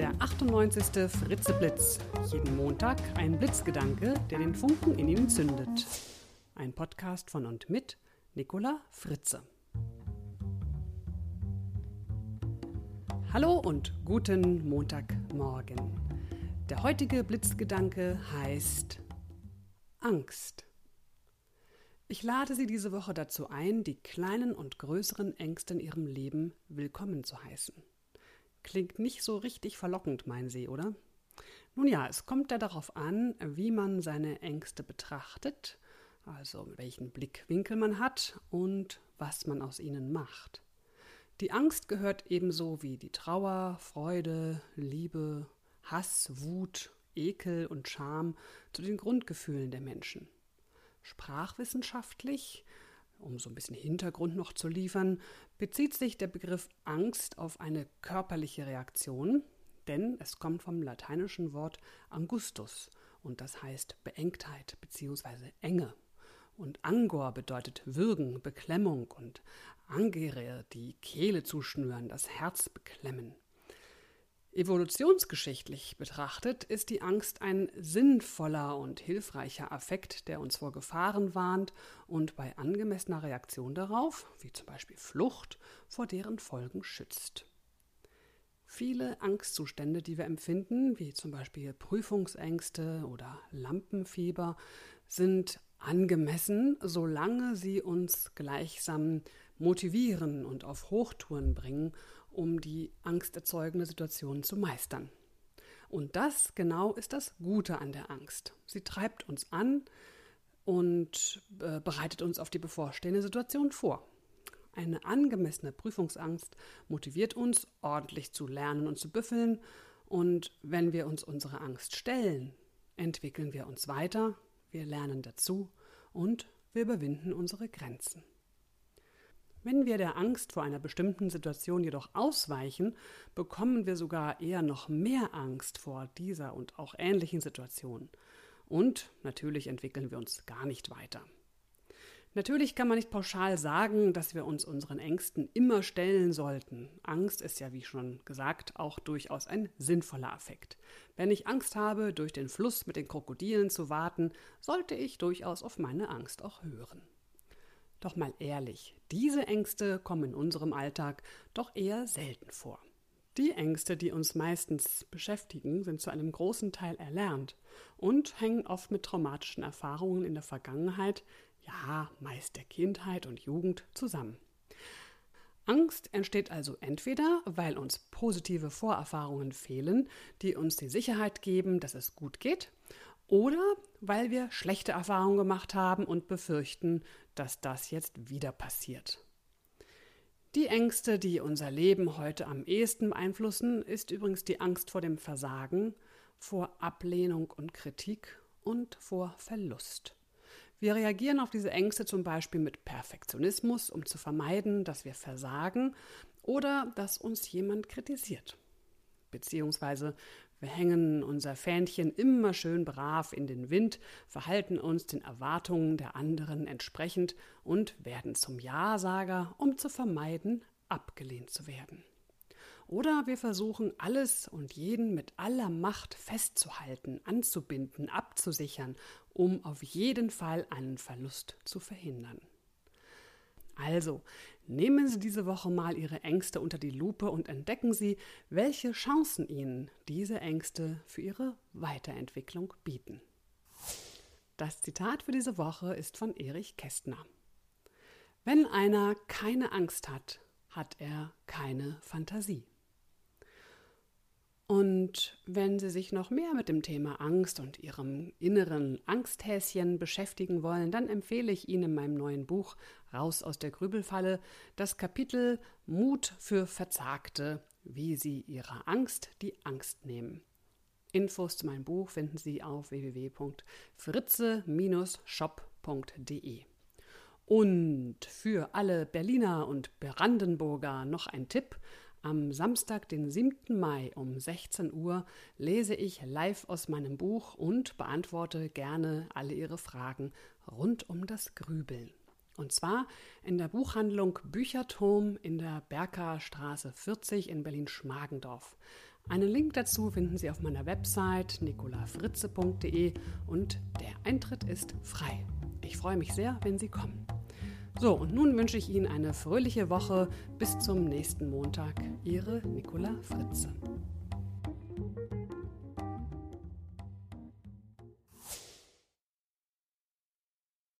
der 98. Fritze-Blitz. Jeden Montag ein Blitzgedanke, der den Funken in Ihnen zündet. Ein Podcast von und mit Nicola Fritze. Hallo und guten Montagmorgen. Der heutige Blitzgedanke heißt Angst. Ich lade Sie diese Woche dazu ein, die kleinen und größeren Ängste in Ihrem Leben willkommen zu heißen. Klingt nicht so richtig verlockend, meinen Sie, oder? Nun ja, es kommt ja darauf an, wie man seine Ängste betrachtet, also welchen Blickwinkel man hat und was man aus ihnen macht. Die Angst gehört ebenso wie die Trauer, Freude, Liebe, Hass, Wut, Ekel und Scham zu den Grundgefühlen der Menschen. Sprachwissenschaftlich, um so ein bisschen Hintergrund noch zu liefern, bezieht sich der Begriff Angst auf eine körperliche Reaktion, denn es kommt vom lateinischen Wort angustus und das heißt Beengtheit bzw. Enge. Und Angor bedeutet Würgen, Beklemmung und Angere, die Kehle zuschnüren, das Herz beklemmen. Evolutionsgeschichtlich betrachtet ist die Angst ein sinnvoller und hilfreicher Affekt, der uns vor Gefahren warnt und bei angemessener Reaktion darauf, wie zum Beispiel Flucht, vor deren Folgen schützt. Viele Angstzustände, die wir empfinden, wie zum Beispiel Prüfungsängste oder Lampenfieber, sind angemessen, solange sie uns gleichsam motivieren und auf Hochtouren bringen, um die angsterzeugende Situation zu meistern. Und das genau ist das Gute an der Angst. Sie treibt uns an und bereitet uns auf die bevorstehende Situation vor. Eine angemessene Prüfungsangst motiviert uns, ordentlich zu lernen und zu büffeln. Und wenn wir uns unserer Angst stellen, entwickeln wir uns weiter, wir lernen dazu und wir überwinden unsere Grenzen. Wenn wir der Angst vor einer bestimmten Situation jedoch ausweichen, bekommen wir sogar eher noch mehr Angst vor dieser und auch ähnlichen Situationen. Und natürlich entwickeln wir uns gar nicht weiter. Natürlich kann man nicht pauschal sagen, dass wir uns unseren Ängsten immer stellen sollten. Angst ist ja, wie schon gesagt, auch durchaus ein sinnvoller Affekt. Wenn ich Angst habe, durch den Fluss mit den Krokodilen zu waten, sollte ich durchaus auf meine Angst auch hören. Doch mal ehrlich, diese Ängste kommen in unserem Alltag doch eher selten vor. Die Ängste, die uns meistens beschäftigen, sind zu einem großen Teil erlernt und hängen oft mit traumatischen Erfahrungen in der Vergangenheit, ja meist der Kindheit und Jugend, zusammen. Angst entsteht also entweder, weil uns positive Vorerfahrungen fehlen, die uns die Sicherheit geben, dass es gut geht, oder weil wir schlechte Erfahrungen gemacht haben und befürchten, dass das jetzt wieder passiert. Die Ängste, die unser Leben heute am ehesten beeinflussen, ist übrigens die Angst vor dem Versagen, vor Ablehnung und Kritik und vor Verlust. Wir reagieren auf diese Ängste zum Beispiel mit Perfektionismus, um zu vermeiden, dass wir versagen oder dass uns jemand kritisiert. Beziehungsweise wir hängen unser Fähnchen immer schön brav in den Wind, verhalten uns den Erwartungen der anderen entsprechend und werden zum Ja-Sager, um zu vermeiden, abgelehnt zu werden. Oder wir versuchen, alles und jeden mit aller Macht festzuhalten, anzubinden, abzusichern, um auf jeden Fall einen Verlust zu verhindern. Also, nehmen Sie diese Woche mal Ihre Ängste unter die Lupe und entdecken Sie, welche Chancen Ihnen diese Ängste für Ihre Weiterentwicklung bieten. Das Zitat für diese Woche ist von Erich Kästner. Wenn einer keine Angst hat, hat er keine Fantasie. Und wenn Sie sich noch mehr mit dem Thema Angst und Ihrem inneren Angsthäschen beschäftigen wollen, dann empfehle ich Ihnen in meinem neuen Buch Raus aus der Grübelfalle das Kapitel Mut für Verzagte, wie Sie Ihrer Angst die Angst nehmen. Infos zu meinem Buch finden Sie auf www.fritze-shop.de. Und für alle Berliner und Brandenburger noch ein Tipp. Am Samstag, den 7. Mai um 16 Uhr lese ich live aus meinem Buch und beantworte gerne alle Ihre Fragen rund um das Grübeln. Und zwar in der Buchhandlung Bücherturm in der Berker Straße 40 in Berlin-Schmargendorf. Einen Link dazu finden Sie auf meiner Website nicolafritze.de und der Eintritt ist frei. Ich freue mich sehr, wenn Sie kommen. So, und nun wünsche ich Ihnen eine fröhliche Woche. Bis zum nächsten Montag. Ihre Nicola Fritze.